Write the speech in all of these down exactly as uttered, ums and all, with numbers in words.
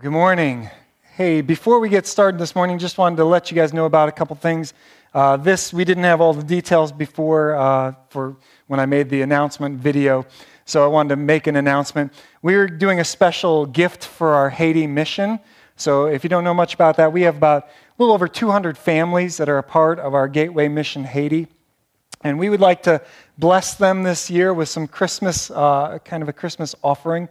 Good morning. Hey, before we get started this morning, just wanted to let you guys know about a couple things. Uh, this, we didn't have all the details before uh, for when I made the announcement video, so I wanted to make an announcement. We are doing a special gift for our Haiti mission. So if you don't know much about that, we have about a little over two hundred families that are a part of our Gateway Mission Haiti. And we would like to bless them this year with some Christmas, uh, kind of a Christmas offering.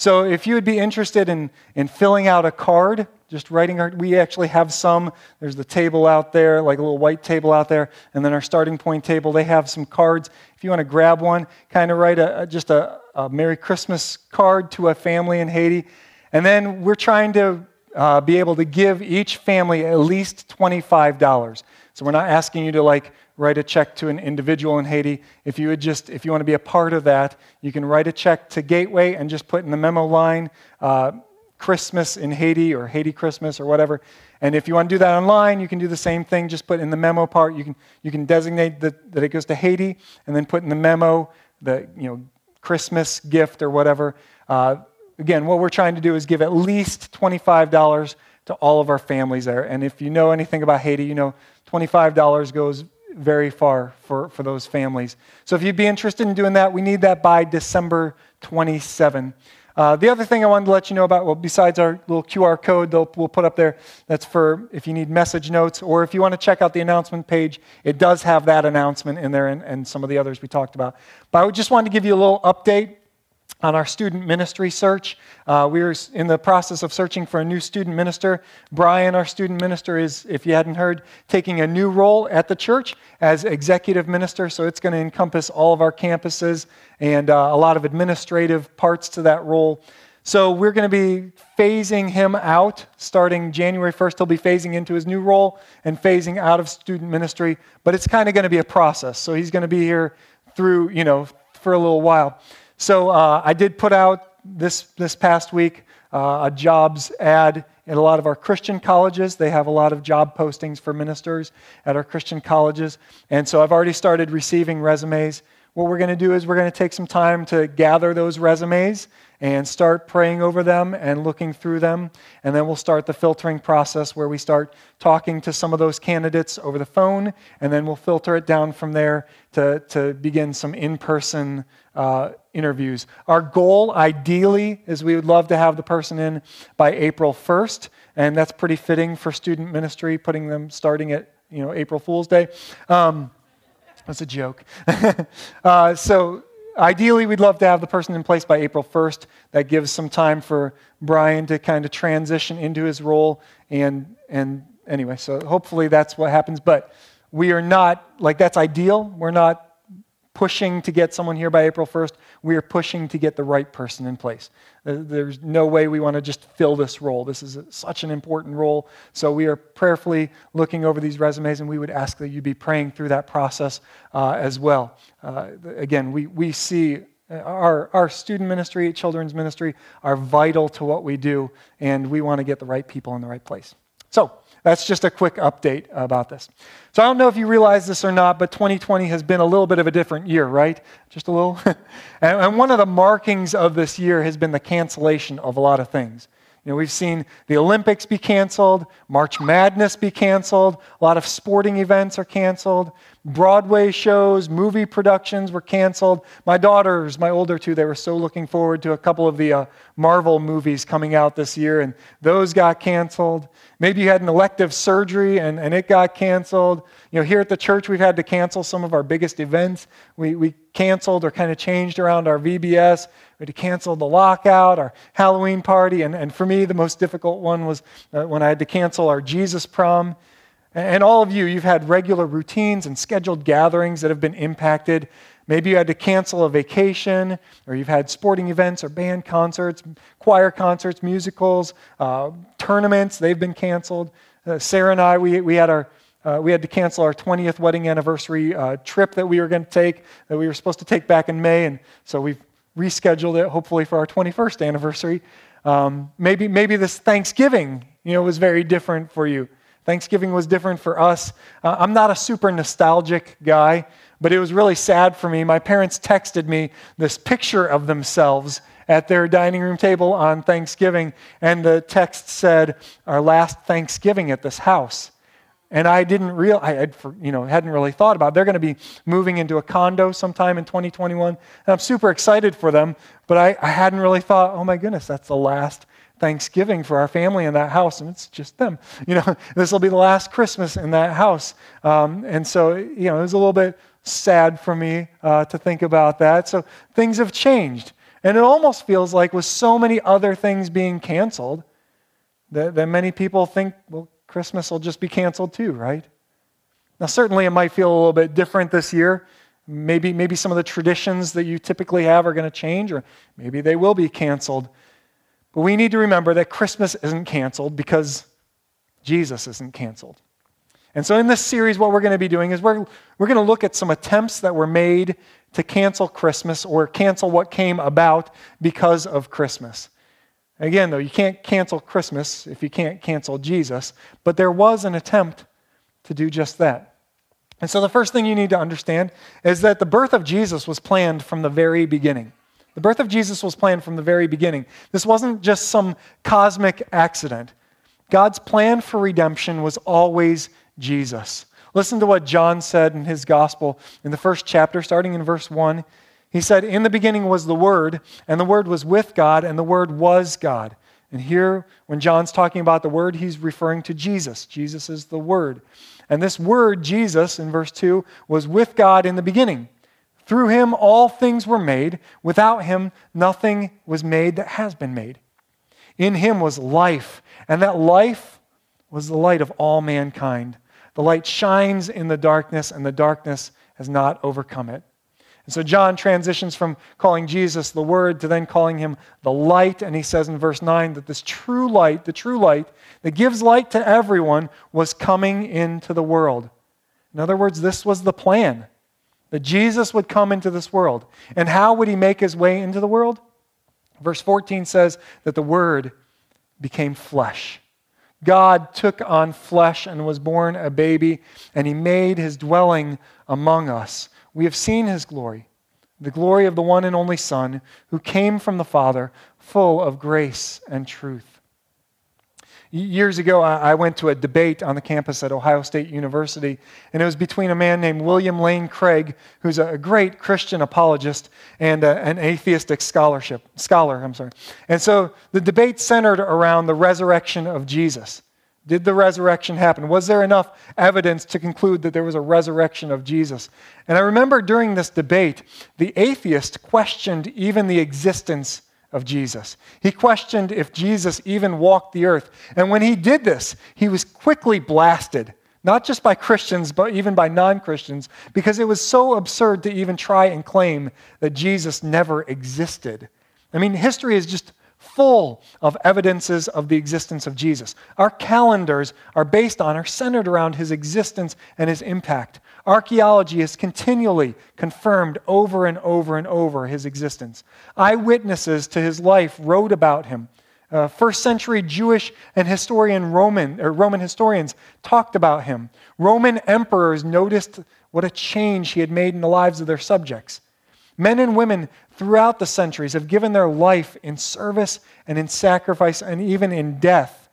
So if you would be interested in, in filling out a card, just writing our, we actually have some, there's the table out there, like a little white table out there, and then our starting point table, they have some cards. If you want to grab one, kind of write a, just a, a Merry Christmas card to a family in Haiti. And then we're trying to uh, be able to give each family at least twenty-five dollars. So we're not asking you to like write a check to an individual in Haiti. If you would just, if you want to be a part of that, you can write a check to Gateway and just put in the memo line, uh, Christmas in Haiti or Haiti Christmas or whatever. And if you want to do that online, you can do the same thing. Just put in the memo part. You can you can designate that, that it goes to Haiti and then put in the memo the you know Christmas gift or whatever. Uh, again, what we're trying to do is give at least twenty-five dollars to all of our families there. And if you know anything about Haiti, you know twenty-five dollars goes very far for, for those families. So if you'd be interested in doing that, we need that by December twenty-seventh. Uh, the other thing I wanted to let you know about, well, besides our little Q R code that we'll put up there, that's for if you need message notes, or if you want to check out the announcement page, it does have that announcement in there and, and some of the others we talked about. But I just wanted to give you a little update on our student ministry search. Uh, we were in the process of searching for a new student minister. Brian, our student minister, is, if you hadn't heard, taking a new role at the church as executive minister, so it's going to encompass all of our campuses and uh, a lot of administrative parts to that role. So we're going to be phasing him out starting January first. He'll be phasing into his new role and phasing out of student ministry, but it's kind of going to be a process, so he's going to be here through, you know, for a little while. So uh, I did put out this this past week uh, a jobs ad at a lot of our Christian colleges. They have a lot of job postings for ministers at our Christian colleges. And so I've already started receiving resumes. What we're going to do is we're going to take some time to gather those resumes and start praying over them and looking through them. And then we'll start the filtering process where we start talking to some of those candidates over the phone, and then we'll filter it down from there to, to begin some in-person uh, interviews. Our goal, ideally, is we would love to have the person in by April first, and that's pretty fitting for student ministry, putting them starting at you know April Fool's Day. Um, that's a joke. uh, so... Ideally, we'd love to have the person in place by April first. That gives some time for Brian to kind of transition into his role. And and anyway, so hopefully that's what happens. But we are not, like that's ideal. We're not pushing to get someone here by April first. We are pushing to get the right person in place. There's no way we want to just fill this role. This is such an important role. So we are prayerfully looking over these resumes, and we would ask that you be praying through that process uh, as well. Uh, again, we, we see our, our student ministry, children's ministry, are vital to what we do, and we want to get the right people in the right place. So that's just a quick update about this. So I don't know if you realize this or not, but twenty twenty has been a little bit of a different year, right? Just a little. And one of the markings of this year has been the cancellation of a lot of things. You know, we've seen the Olympics be canceled, March Madness be canceled, a lot of sporting events are canceled, Broadway shows, movie productions were canceled. My daughters, my older two, they were so looking forward to a couple of the uh, Marvel movies coming out this year, and those got canceled. Maybe you had an elective surgery, and, and it got canceled. You know, here at the church, we've had to cancel some of our biggest events. We we canceled or kind of changed around our V B S. We had to cancel the lockout, our Halloween party, and, and for me, the most difficult one was uh, when I had to cancel our Jesus prom. And, and all of you, you've had regular routines and scheduled gatherings that have been impacted. Maybe you had to cancel a vacation, or you've had sporting events or band concerts, choir concerts, musicals, uh, tournaments, they've been canceled. Uh, Sarah and I, we we had our Uh, we had to cancel our twentieth wedding anniversary uh, trip that we were going to take, that we were supposed to take back in May, and so we've rescheduled it, hopefully, for our twenty-first anniversary. Um, maybe maybe this Thanksgiving, you know, was very different for you. Thanksgiving was different for us. Uh, I'm not a super nostalgic guy, but it was really sad for me. My parents texted me this picture of themselves at their dining room table on Thanksgiving, and the text said, "Our last Thanksgiving at this house." And I didn't real, I had, you know, hadn't really thought about it. They're going to be moving into a condo sometime in twenty twenty-one, and I'm super excited for them. But I, I hadn't really thought, oh my goodness, that's the last Thanksgiving for our family in that house, and it's just them. You know, this will be the last Christmas in that house, um, and so you know, it was a little bit sad for me uh, to think about that. So things have changed, and it almost feels like with so many other things being canceled, that, that many people think, well, Christmas will just be canceled too, right? Now, certainly it might feel a little bit different this year. Maybe, maybe some of the traditions that you typically have are going to change, or maybe they will be canceled. But we need to remember that Christmas isn't canceled because Jesus isn't canceled. And so in this series, what we're going to be doing is we're, we're going to look at some attempts that were made to cancel Christmas or cancel what came about because of Christmas. Again, though, you can't cancel Christmas if you can't cancel Jesus, but there was an attempt to do just that. And so the first thing you need to understand is that the birth of Jesus was planned from the very beginning. The birth of Jesus was planned from the very beginning. This wasn't just some cosmic accident. God's plan for redemption was always Jesus. Listen to what John said in his gospel in the first chapter, starting in verse one. He said, "In the beginning was the Word, and the Word was with God, and the Word was God." And here, when John's talking about the Word, he's referring to Jesus. Jesus is the Word. And this Word, Jesus, in verse two, was with God in the beginning. Through Him, all things were made. Without Him, nothing was made that has been made. In Him was life, and that life was the light of all mankind. The light shines in the darkness, and the darkness has not overcome it. And so John transitions from calling Jesus the Word to then calling Him the light. And he says in verse nine that this true light, the true light that gives light to everyone, was coming into the world. In other words, this was the plan, that Jesus would come into this world. And how would He make His way into the world? Verse fourteen says that the Word became flesh. God took on flesh and was born a baby, and He made His dwelling among us. We have seen His glory, the glory of the one and only Son who came from the Father, full of grace and truth. Years ago, I went to a debate on the campus at Ohio State University, and it was between a man named William Lane Craig, who's a great Christian apologist and a, an atheistic scholarship, scholar. I'm sorry. And so the debate centered around the resurrection of Jesus. Did the resurrection happen? Was there enough evidence to conclude that there was a resurrection of Jesus? And I remember during this debate, the atheist questioned even the existence of Jesus. He questioned if Jesus even walked the earth. And when he did this, he was quickly blasted, not just by Christians, but even by non-Christians, because it was so absurd to even try and claim that Jesus never existed. I mean, history is just full of evidences of the existence of Jesus. Our calendars are based on, are centered around His existence and His impact. Archaeology has continually confirmed over and over and over His existence. Eyewitnesses to His life wrote about Him. Uh, first century Jewish and historian Roman, or Roman historians talked about Him. Roman emperors noticed what a change He had made in the lives of their subjects. Men and women throughout the centuries have given their life in service and in sacrifice and even in death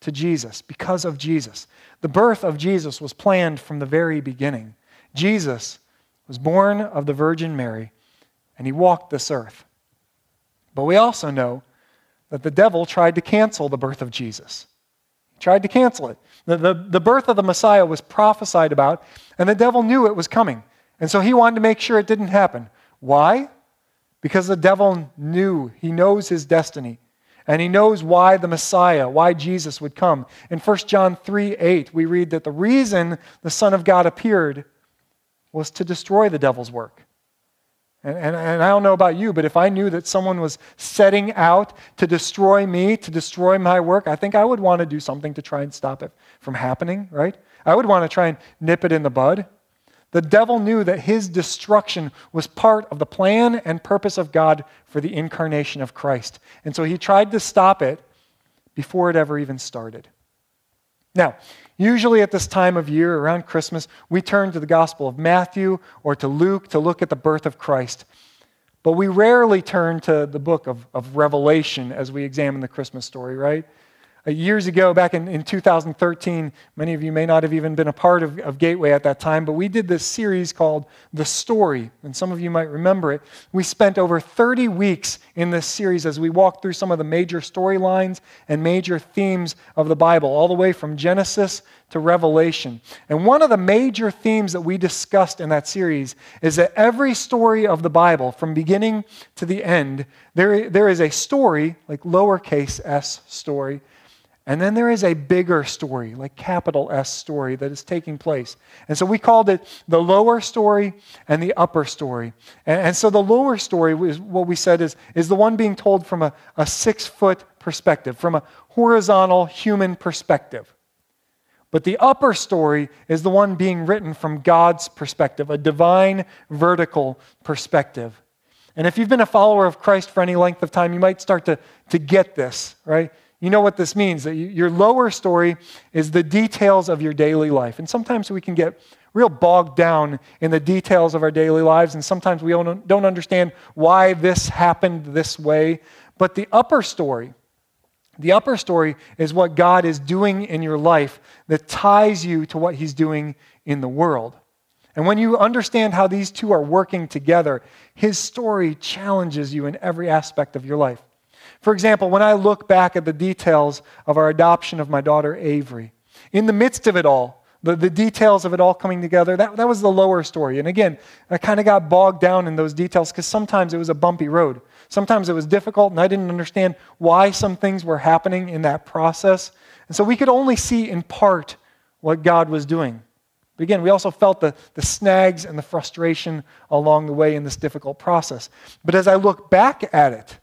to Jesus, because of Jesus. The birth of Jesus was planned from the very beginning. Jesus was born of the Virgin Mary, and He walked this earth. But we also know that the devil tried to cancel the birth of Jesus. He tried to cancel it. The, the, the birth of the Messiah was prophesied about, and the devil knew it was coming. And so he wanted to make sure it didn't happen. Why? Because the devil knew, he knows his destiny, and he knows why the Messiah, why Jesus would come. In First John three eight, we read that the reason the Son of God appeared was to destroy the devil's work. And, and, and I don't know about you, but if I knew that someone was setting out to destroy me, to destroy my work, I think I would want to do something to try and stop it from happening, right? I would want to try and nip it in the bud. The devil knew that his destruction was part of the plan and purpose of God for the incarnation of Christ. And so he tried to stop it before it ever even started. Now, usually at this time of year, around Christmas, we turn to the Gospel of Matthew or to Luke to look at the birth of Christ. But we rarely turn to the book of, of Revelation as we examine the Christmas story, right? Uh, years ago, back in, in two thousand thirteen, many of you may not have even been a part of, of Gateway at that time, but we did this series called The Story, and some of you might remember it. We spent over thirty weeks in this series as we walked through some of the major storylines and major themes of the Bible, all the way from Genesis to Revelation. And one of the major themes that we discussed in that series is that every story of the Bible, from beginning to the end, there, there is a story, like lowercase s story, and then there is a bigger story, like capital S story, that is taking place. And so we called it the lower story and the upper story. And, and so the lower story, is what we said, is, is the one being told from a, a six-foot perspective, from a horizontal human perspective. But the upper story is the one being written from God's perspective, a divine vertical perspective. And if you've been a follower of Christ for any length of time, you might start to, to get this, right? You know what this means, that your lower story is the details of your daily life. And sometimes we can get real bogged down in the details of our daily lives, and sometimes we don't understand why this happened this way. But the upper story, the upper story is what God is doing in your life that ties you to what he's doing in the world. And when you understand how these two are working together, his story challenges you in every aspect of your life. For example, when I look back at the details of our adoption of my daughter Avery, in the midst of it all, the, the details of it all coming together, that, that was the lower story. And again, I kind of got bogged down in those details because sometimes it was a bumpy road. Sometimes it was difficult and I didn't understand why some things were happening in that process. And so we could only see in part what God was doing. But again, we also felt the, the snags and the frustration along the way in this difficult process. But as I look back at it,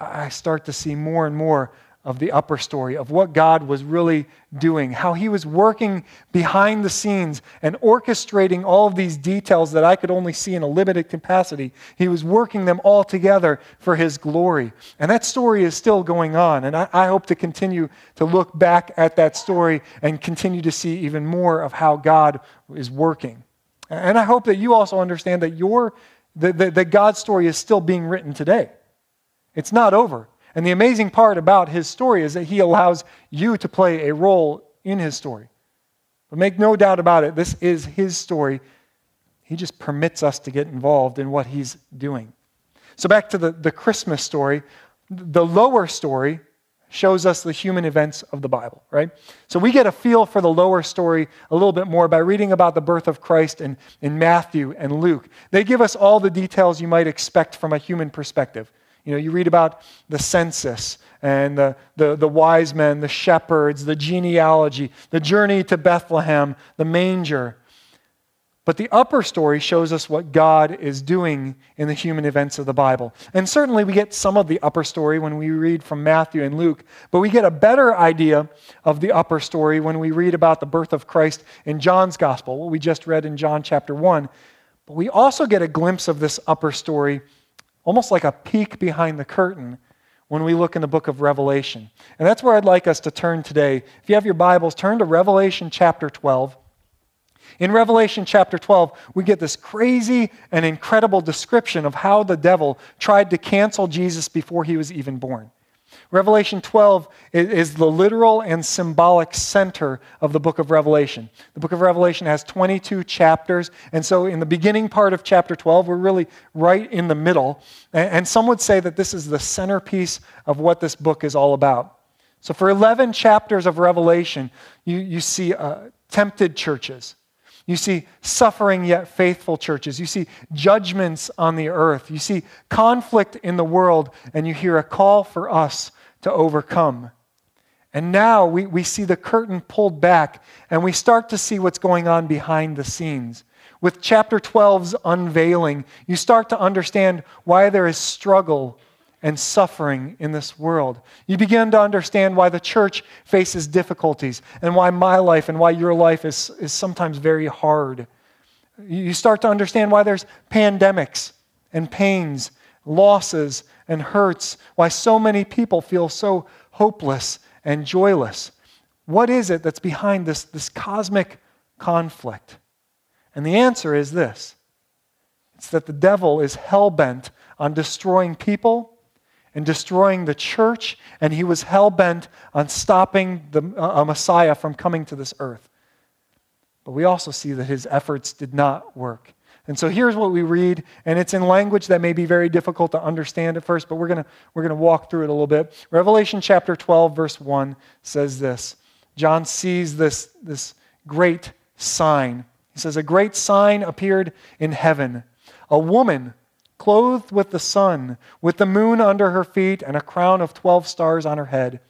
I start to see more and more of the upper story, of what God was really doing, how he was working behind the scenes and orchestrating all of these details that I could only see in a limited capacity. He was working them all together for his glory. And that story is still going on, and I, I hope to continue to look back at that story and continue to see even more of how God is working. And I hope that you also understand that your that, that, that God's story is still being written today. It's not over. And the amazing part about his story is that he allows you to play a role in his story. But make no doubt about it, this is his story. He just permits us to get involved in what he's doing. So back to the, the Christmas story, the lower story shows us the human events of the Bible, right? So we get a feel for the lower story a little bit more by reading about the birth of Christ in, in Matthew and Luke. They give us all the details you might expect from a human perspective. You know, you read about the census and the, the, the wise men, the shepherds, the genealogy, the journey to Bethlehem, the manger. But the upper story shows us what God is doing in the human events of the Bible. And certainly we get some of the upper story when we read from Matthew and Luke, but we get a better idea of the upper story when we read about the birth of Christ in John's Gospel, what we just read in John chapter one. But we also get a glimpse of this upper story, almost like a peek behind the curtain when we look in the book of Revelation. And that's where I'd like us to turn today. If you have your Bibles, turn to Revelation chapter twelve. In Revelation chapter twelve, we get this crazy and incredible description of how the devil tried to cancel Jesus before he was even born. Revelation twelve is the literal and symbolic center of the book of Revelation. The book of Revelation has twenty-two chapters, and so in the beginning part of chapter twelve, we're really right in the middle, and some would say that this is the centerpiece of what this book is all about. So for eleven chapters of Revelation, you, you see uh, tempted churches. You see suffering yet faithful churches. You see judgments on the earth. You see conflict in the world, and you hear a call for us to overcome. And now we, we see the curtain pulled back, and we start to see what's going on behind the scenes. With chapter twelve's unveiling, you start to understand why there is struggle and suffering in this world. You begin to understand why the church faces difficulties and why my life and why your life is, is sometimes very hard. You start to understand why there's pandemics and pains, losses and hurts, why so many people feel so hopeless and joyless. What is it that's behind this, this cosmic conflict? And the answer is this: It's that the devil is hell-bent on destroying people and destroying the church, and he was hell-bent on stopping the uh, Messiah from coming to this earth. But we also see that his efforts did not work. And so here's what we read, and it's in language that may be very difficult to understand at first, but we're going we're going to walk through it a little bit. Revelation chapter twelve, verse one says this. John sees this, this great sign. He says, a great sign appeared in heaven. A woman clothed with the sun, with the moon under her feet, and a crown of twelve stars on her head.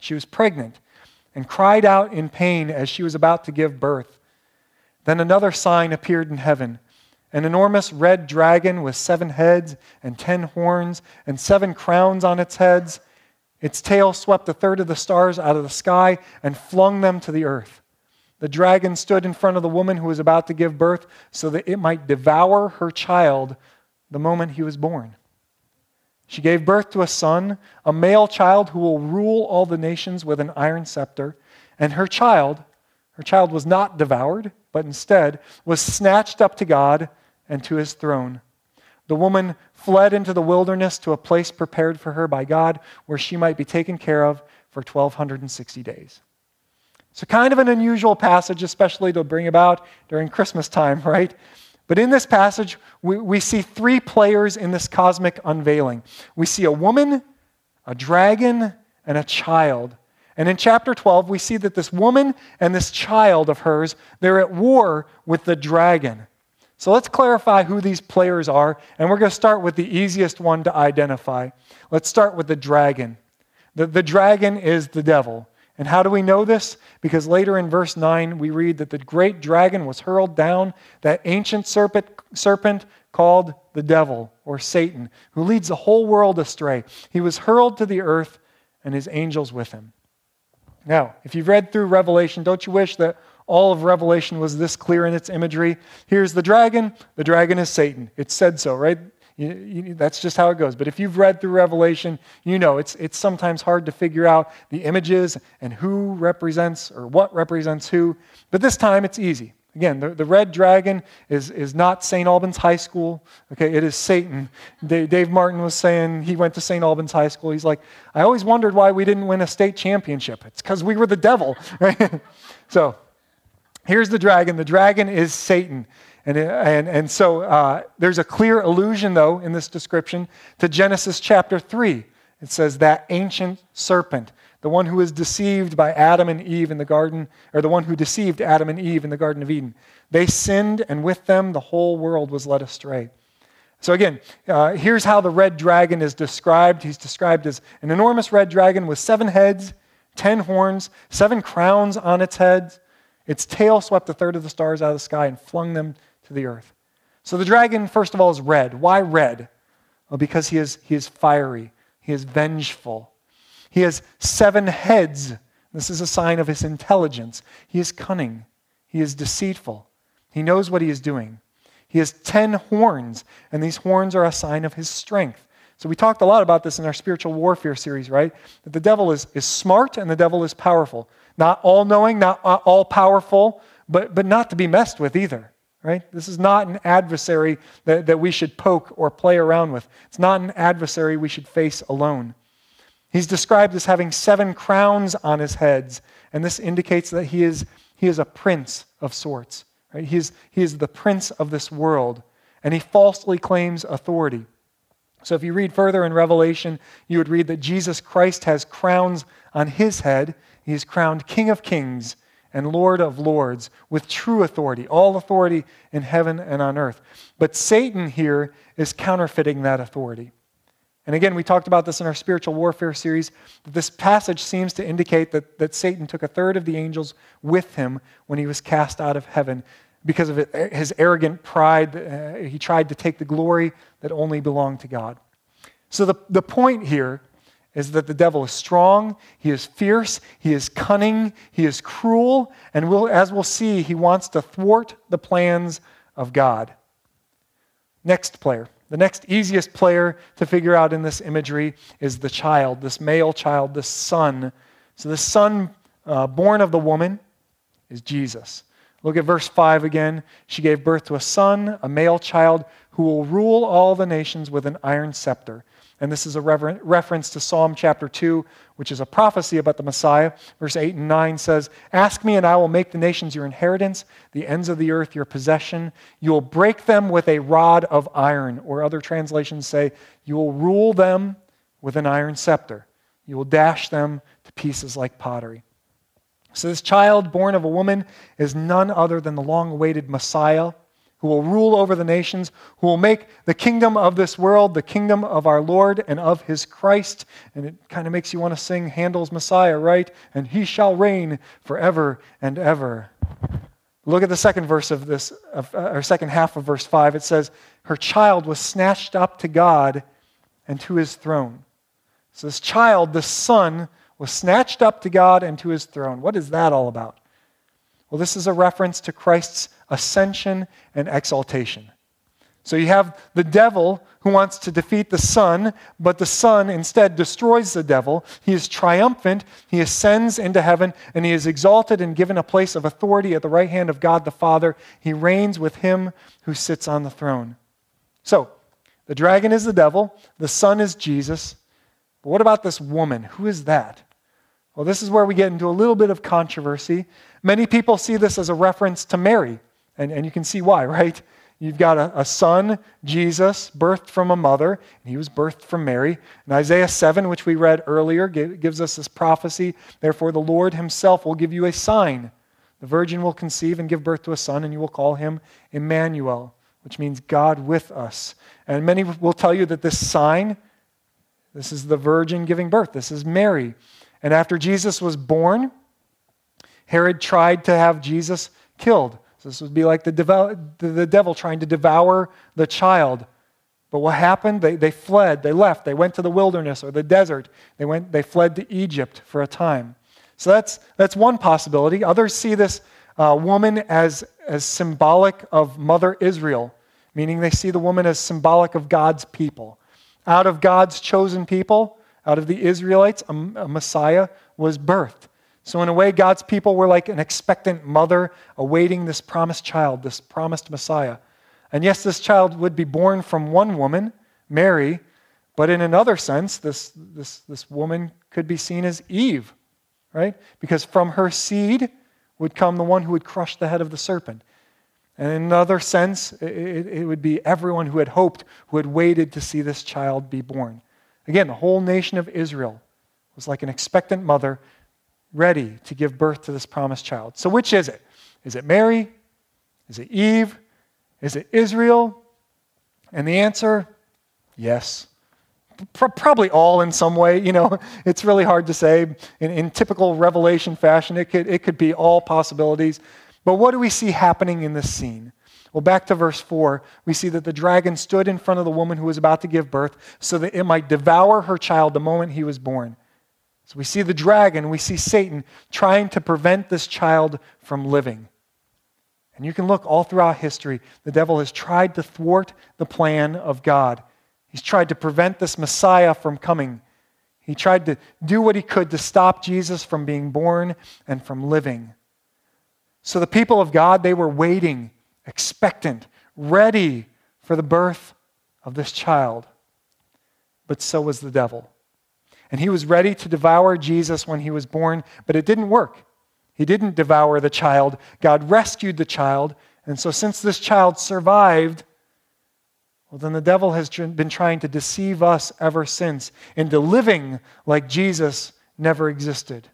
She was pregnant and cried out in pain as she was about to give birth. Then another sign appeared in heaven, an enormous red dragon with seven heads and ten horns and seven crowns on its heads. Its tail swept a third of the stars out of the sky and flung them to the earth. The dragon stood in front of the woman who was about to give birth so that it might devour her child the moment he was born. She gave birth to a son, a male child who will rule all the nations with an iron scepter, and her child, her child was not devoured, but instead was snatched up to God and to his throne. The woman fled into the wilderness to a place prepared for her by God where she might be taken care of for twelve sixty days. So kind of an unusual passage, especially to bring about during Christmas time, right? But in this passage, we, we see three players in this cosmic unveiling. We see a woman, a dragon, and a child. And in chapter twelve, we see that this woman and this child of hers, they're at war with the dragon. So let's clarify who these players are, and we're going to start with the easiest one to identify. Let's start with the dragon. The, the dragon is the devil. And how do we know this? Because later in verse nine, we read that the great dragon was hurled down, that ancient serpent, serpent called the devil, or Satan, who leads the whole world astray. He was hurled to the earth, and his angels with him. Now, if you've read through Revelation, don't you wish that all of Revelation was this clear in its imagery? Here's the dragon. The dragon is Satan. It said so, right? You, you, that's just how it goes. But if you've read through Revelation, you know it's it's sometimes hard to figure out the images and who represents or what represents who. But this time, it's easy. Again, the, the red dragon is, is not Saint Albans High School. Okay, it is Satan. Dave Martin was saying he went to Saint Albans High School. He's like, I always wondered why we didn't win a state championship. It's because we were the devil. Right? So here's the dragon. The dragon is Satan. And, and, and so uh, there's a clear allusion, though, in this description to Genesis chapter three. It says that ancient serpent, the one who was deceived by Adam and Eve in the garden, or the one who deceived Adam and Eve in the Garden of Eden. They sinned, and with them the whole world was led astray. So again, uh, here's how the red dragon is described. He's described as an enormous red dragon with seven heads, ten horns, seven crowns on its head. Its tail swept a third of the stars out of the sky and flung them to the earth. So the dragon, first of all, is red. Why red? Well, because he is, he is fiery. He is vengeful. He has seven heads. This is a sign of his intelligence. He is cunning. He is deceitful. He knows what he is doing. He has ten horns, and these horns are a sign of his strength. So we talked a lot about this in our spiritual warfare series, right? That the devil is, is smart and the devil is powerful. Not all-knowing, not all-powerful, but, but not to be messed with either, right? This is not an adversary that, that we should poke or play around with. It's not an adversary we should face alone. He's described as having seven crowns on his heads, and this indicates that he is, he is a prince of sorts. Right? He is, he is the prince of this world, and he falsely claims authority. So if you read further in Revelation, you would read that Jesus Christ has crowns on his head. He is crowned King of Kings and Lord of Lords with true authority, all authority in heaven and on earth. But Satan here is counterfeiting that authority. And again, we talked about this in our spiritual warfare series. This passage seems to indicate that, that Satan took a third of the angels with him when he was cast out of heaven because of his arrogant pride. Uh, he tried to take the glory that only belonged to God. So the, the point here is that the devil is strong, he is fierce, he is cunning, he is cruel, and we'll, as we'll see, he wants to thwart the plans of God. Next player. The next easiest player to figure out in this imagery is the child, this male child, this son. So the son uh, born of the woman is Jesus. Look at verse five again. She gave birth to a son, a male child, who will rule all the nations with an iron scepter. And this is a rever- reference to Psalm chapter two, which is a prophecy about the Messiah. Verse eight and nine says, "Ask me, and I will make the nations your inheritance, the ends of the earth your possession. You will break them with a rod of iron." Or other translations say, "You will rule them with an iron scepter. You will dash them to pieces like pottery." So this child born of a woman is none other than the long-awaited Messiah, who will rule over the nations, who will make the kingdom of this world the kingdom of our Lord and of his Christ. And it kind of makes you want to sing Handel's Messiah, right? "And he shall reign forever and ever." Look at the second verse of this, of, uh, or second half of verse five. It says, "Her child was snatched up to God and to his throne." So this child, this son, was snatched up to God and to his throne. What is that all about? Well, this is a reference to Christ's ascension and exaltation. So you have the devil who wants to defeat the Son, but the Son instead destroys the devil. He is triumphant, he ascends into heaven, and he is exalted and given a place of authority at the right hand of God the Father. He reigns with him who sits on the throne. So, the dragon is the devil, the Son is Jesus. But what about this woman? Who is that? Well, this is where we get into a little bit of controversy. Many people see this as a reference to Mary, and, and you can see why, right? You've got a, a son, Jesus, birthed from a mother, and he was birthed from Mary. And Isaiah seven, which we read earlier, give, gives us this prophecy, "Therefore the Lord himself will give you a sign. The virgin will conceive and give birth to a son, and you will call him Emmanuel," which means God with us. And many will tell you that this sign, this is the virgin giving birth. This is Mary. And after Jesus was born, Herod tried to have Jesus killed. So this would be like the devil, the devil trying to devour the child. But what happened? They, they fled. They left. They went to the wilderness or the desert. They went. They fled to Egypt for a time. So that's that's one possibility. Others see this uh, woman as as symbolic of Mother Israel, meaning they see the woman as symbolic of God's people. Out of God's chosen people, out of the Israelites, a, a Messiah was birthed. So in a way, God's people were like an expectant mother awaiting this promised child, this promised Messiah. And yes, this child would be born from one woman, Mary, but in another sense, this, this, this woman could be seen as Eve, right? Because from her seed would come the one who would crush the head of the serpent. And in another sense, it, it, it would be everyone who had hoped, who had waited to see this child be born. Again, the whole nation of Israel was like an expectant mother ready to give birth to this promised child. So which is it? Is it Mary? Is it Eve? Is it Israel? And the answer, yes. Pro- probably all in some way. You know, it's really hard to say. In, in typical Revelation fashion, it could, it could be all possibilities. But what do we see happening in this scene? Well, back to verse four, we see that the dragon stood in front of the woman who was about to give birth so that it might devour her child the moment he was born. So we see the dragon, we see Satan trying to prevent this child from living. And you can look all throughout history, the devil has tried to thwart the plan of God. He's tried to prevent this Messiah from coming. He tried to do what he could to stop Jesus from being born and from living. So the people of God, they were waiting, expectant, ready for the birth of this child. But so was the devil. And he was ready to devour Jesus when he was born, but it didn't work. He didn't devour the child. God rescued the child. And so since this child survived, well, then the devil has been trying to deceive us ever since into living like Jesus never existed.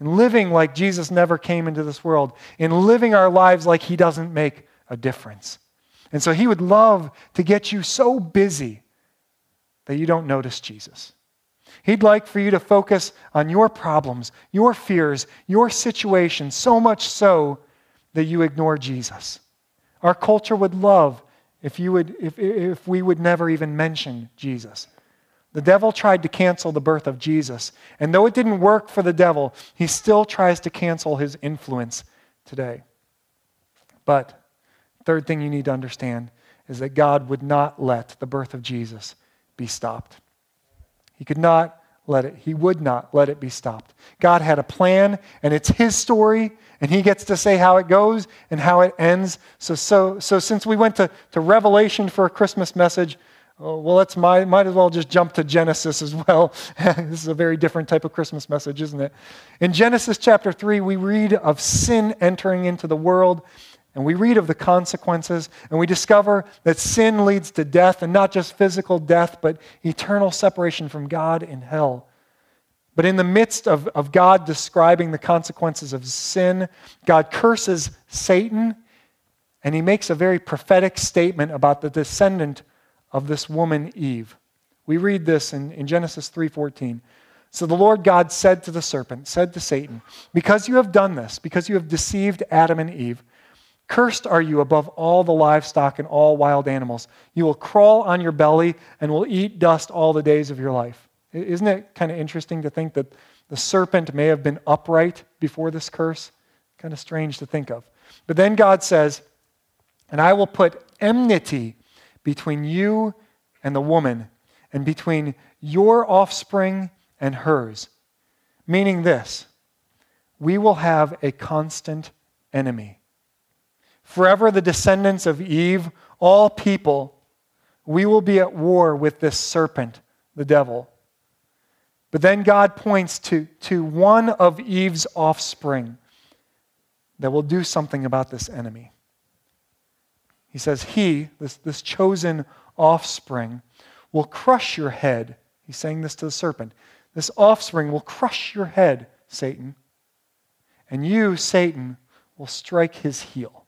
In living like Jesus never came into this world, in living our lives like he doesn't make a difference. And so he would love to get you so busy that you don't notice Jesus. He'd like for you to focus on your problems, your fears, your situation, so much so that you ignore Jesus. Our culture would love if you would, if, if we would never even mention Jesus. The devil tried to cancel the birth of Jesus. And though it didn't work for the devil, he still tries to cancel his influence today. But third thing you need to understand is that God would not let the birth of Jesus be stopped. He could not let it. He would not let it be stopped. God had a plan, and it's his story, and he gets to say how it goes and how it ends. So so, so since we went to, to Revelation for a Christmas message, oh, well, let's might, might as well just jump to Genesis as well. This is a very different type of Christmas message, isn't it? In Genesis chapter three, we read of sin entering into the world, and we read of the consequences, and we discover that sin leads to death, and not just physical death, but eternal separation from God in hell. But in the midst of, of God describing the consequences of sin, God curses Satan, and he makes a very prophetic statement about the descendant of this woman, Eve. We read this in, in Genesis three fourteen. So the Lord God said to the serpent, said to Satan, because you have done this, because you have deceived Adam and Eve, cursed are you above all the livestock and all wild animals. You will crawl on your belly and will eat dust all the days of your life. Isn't it kind of interesting to think that the serpent may have been upright before this curse? Kind of strange to think of. But then God says, and I will put enmity between you and the woman, and between your offspring and hers. Meaning this, we will have a constant enemy. Forever the descendants of Eve, all people, we will be at war with this serpent, the devil. But then God points to, to one of Eve's offspring that will do something about this enemy. He says, he, this, this chosen offspring, will crush your head. He's saying this to the serpent. This offspring will crush your head, Satan. And you, Satan, will strike his heel.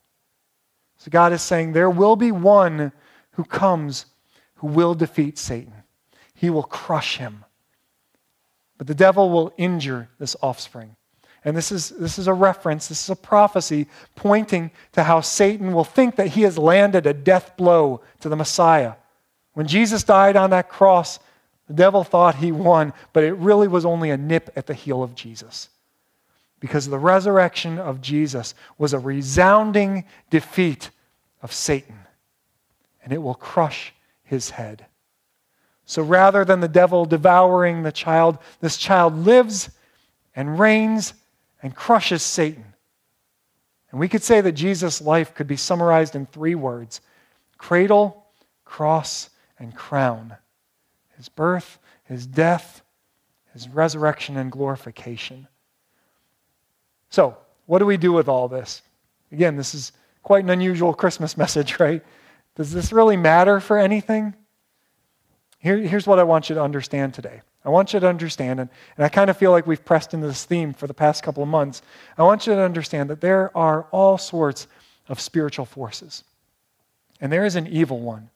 So God is saying there will be one who comes who will defeat Satan. He will crush him. But the devil will injure this offspring. And this is, this is a reference, this is a prophecy pointing to how Satan will think that he has landed a death blow to the Messiah. When Jesus died on that cross, the devil thought he won, but it really was only a nip at the heel of Jesus. Because the resurrection of Jesus was a resounding defeat of Satan, and it will crush his head. So rather than the devil devouring the child, this child lives and reigns and crushes Satan. And we could say that Jesus' life could be summarized in three words: cradle, cross, and crown. His birth, his death, his resurrection, and glorification. So, what do we do with all this? Again, this is quite an unusual Christmas message, right? Does this really matter for anything? Here, here's what I want you to understand today. I want you to understand, and, and I kind of feel like we've pressed into this theme for the past couple of months. I want you to understand that there are all sorts of spiritual forces. And there is an evil one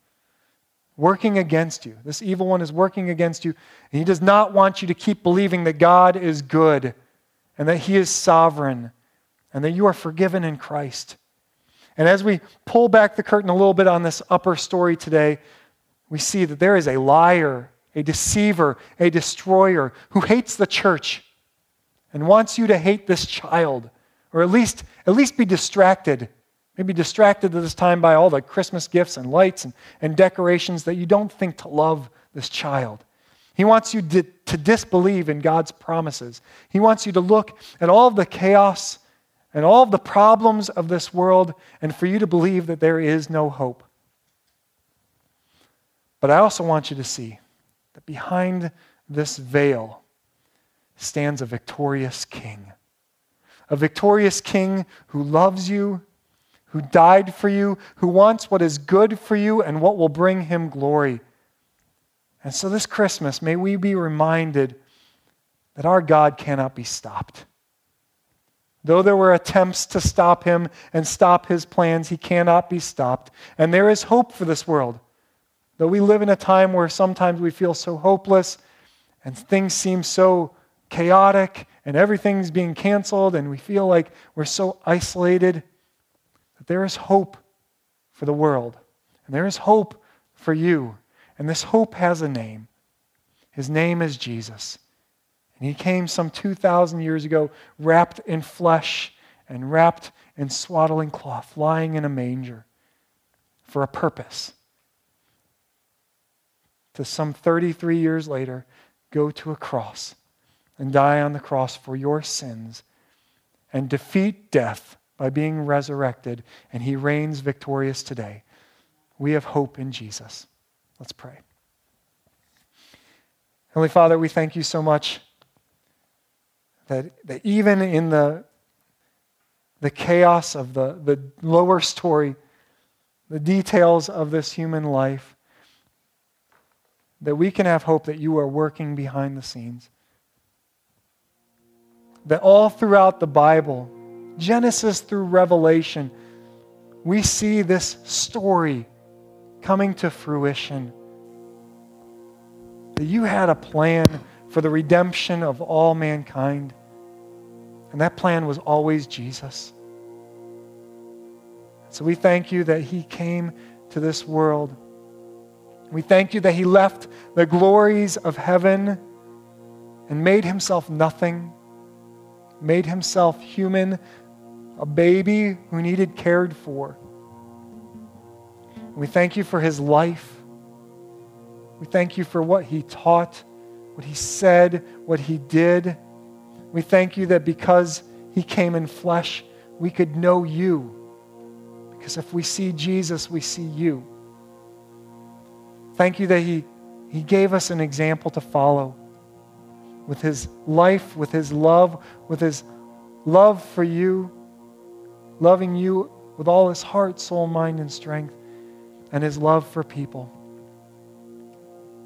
working against you. This evil one is working against you, and he does not want you to keep believing that God is good and that he is sovereign and that you are forgiven in Christ. And as we pull back the curtain a little bit on this upper story today, we see that there is a liar, a deceiver, a destroyer who hates the church and wants you to hate this child, or at least, at least be distracted. Maybe distracted at this time by all the Christmas gifts and lights and, and decorations that you don't think to love this child. He wants you to, to disbelieve in God's promises. He wants you to look at all of the chaos and all of the problems of this world and for you to believe that there is no hope. But I also want you to see that behind this veil stands a victorious king. A victorious king who loves you, who died for you, who wants what is good for you and what will bring him glory. And so this Christmas, may we be reminded that our God cannot be stopped. Though there were attempts to stop him and stop his plans, he cannot be stopped. And there is hope for this world. Though we live in a time where sometimes we feel so hopeless and things seem so chaotic and everything's being canceled and we feel like we're so isolated, that there is hope for the world and there is hope for you. And this hope has a name. His name is Jesus. And he came some two thousand years ago wrapped in flesh and wrapped in swaddling cloth, lying in a manger for a purpose. To some thirty-three years later, go to a cross and die on the cross for your sins and defeat death by being resurrected, and he reigns victorious today. We have hope in Jesus. Let's pray. Heavenly Father, we thank you so much that, that even in the, the chaos of the, the lower story, the details of this human life, that we can have hope that you are working behind the scenes. That all throughout the Bible, Genesis through Revelation, we see this story coming to fruition. That you had a plan for the redemption of all mankind. And that plan was always Jesus. So we thank you that he came to this world. We thank you that he left the glories of heaven and made himself nothing, made himself human, a baby who needed cared for. We thank you for his life. We thank you for what he taught, what he said, what he did. We thank you that because he came in flesh, we could know you. Because if we see Jesus, we see you. Thank you that he, he gave us an example to follow with his life, with his love, with his love for you, loving you with all his heart, soul, mind, and strength, and his love for people.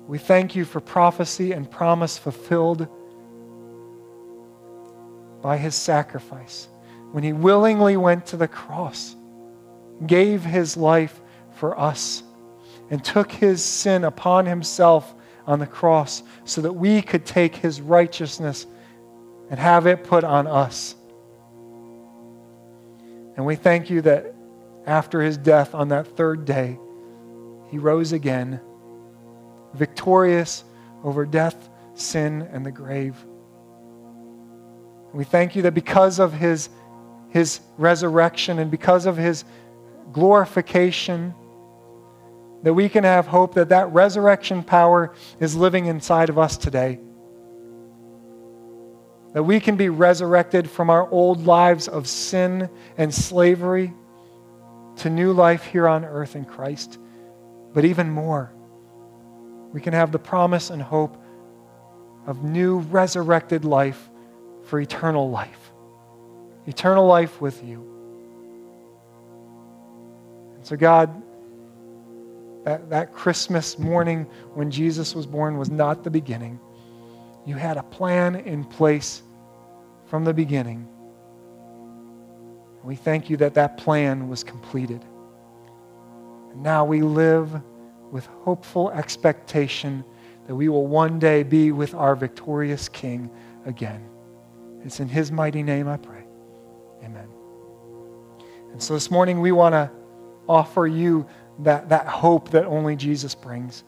We thank you for prophecy and promise fulfilled by his sacrifice when he willingly went to the cross, gave his life for us, and took his sin upon himself on the cross so that we could take his righteousness and have it put on us. And we thank you that after his death on that third day, he rose again, victorious over death, sin, and the grave. We thank you that because of his, his resurrection and because of his glorification, that we can have hope that that resurrection power is living inside of us today. That we can be resurrected from our old lives of sin and slavery to new life here on earth in Christ. But even more, we can have the promise and hope of new resurrected life for eternal life. Eternal life with you. And so God, that, that Christmas morning when Jesus was born was not the beginning. You had a plan in place from the beginning. We thank you that that plan was completed. And now we live with hopeful expectation that we will one day be with our victorious King again. It's in his mighty name I pray. Amen. And so this morning we want to offer you that, that hope that only Jesus brings.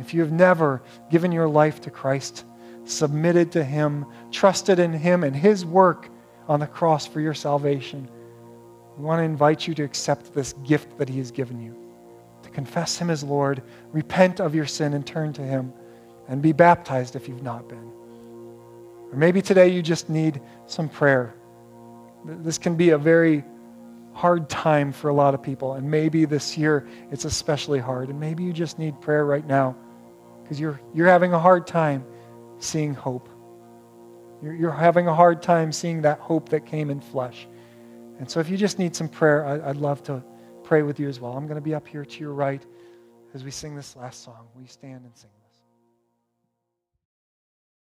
If you have never given your life to Christ, submitted to him, trusted in him and his work on the cross for your salvation, we want to invite you to accept this gift that he has given you. Confess him as Lord, repent of your sin and turn to him, and be baptized if you've not been. Or maybe today you just need some prayer. This can be a very hard time for a lot of people, and maybe this year it's especially hard, and maybe you just need prayer right now because you're, you're having a hard time seeing hope. You're, you're having a hard time seeing that hope that came in flesh. And so if you just need some prayer, I, I'd love to pray with you as well. I'm going to be up here to your right as we sing this last song. Will you stand and sing?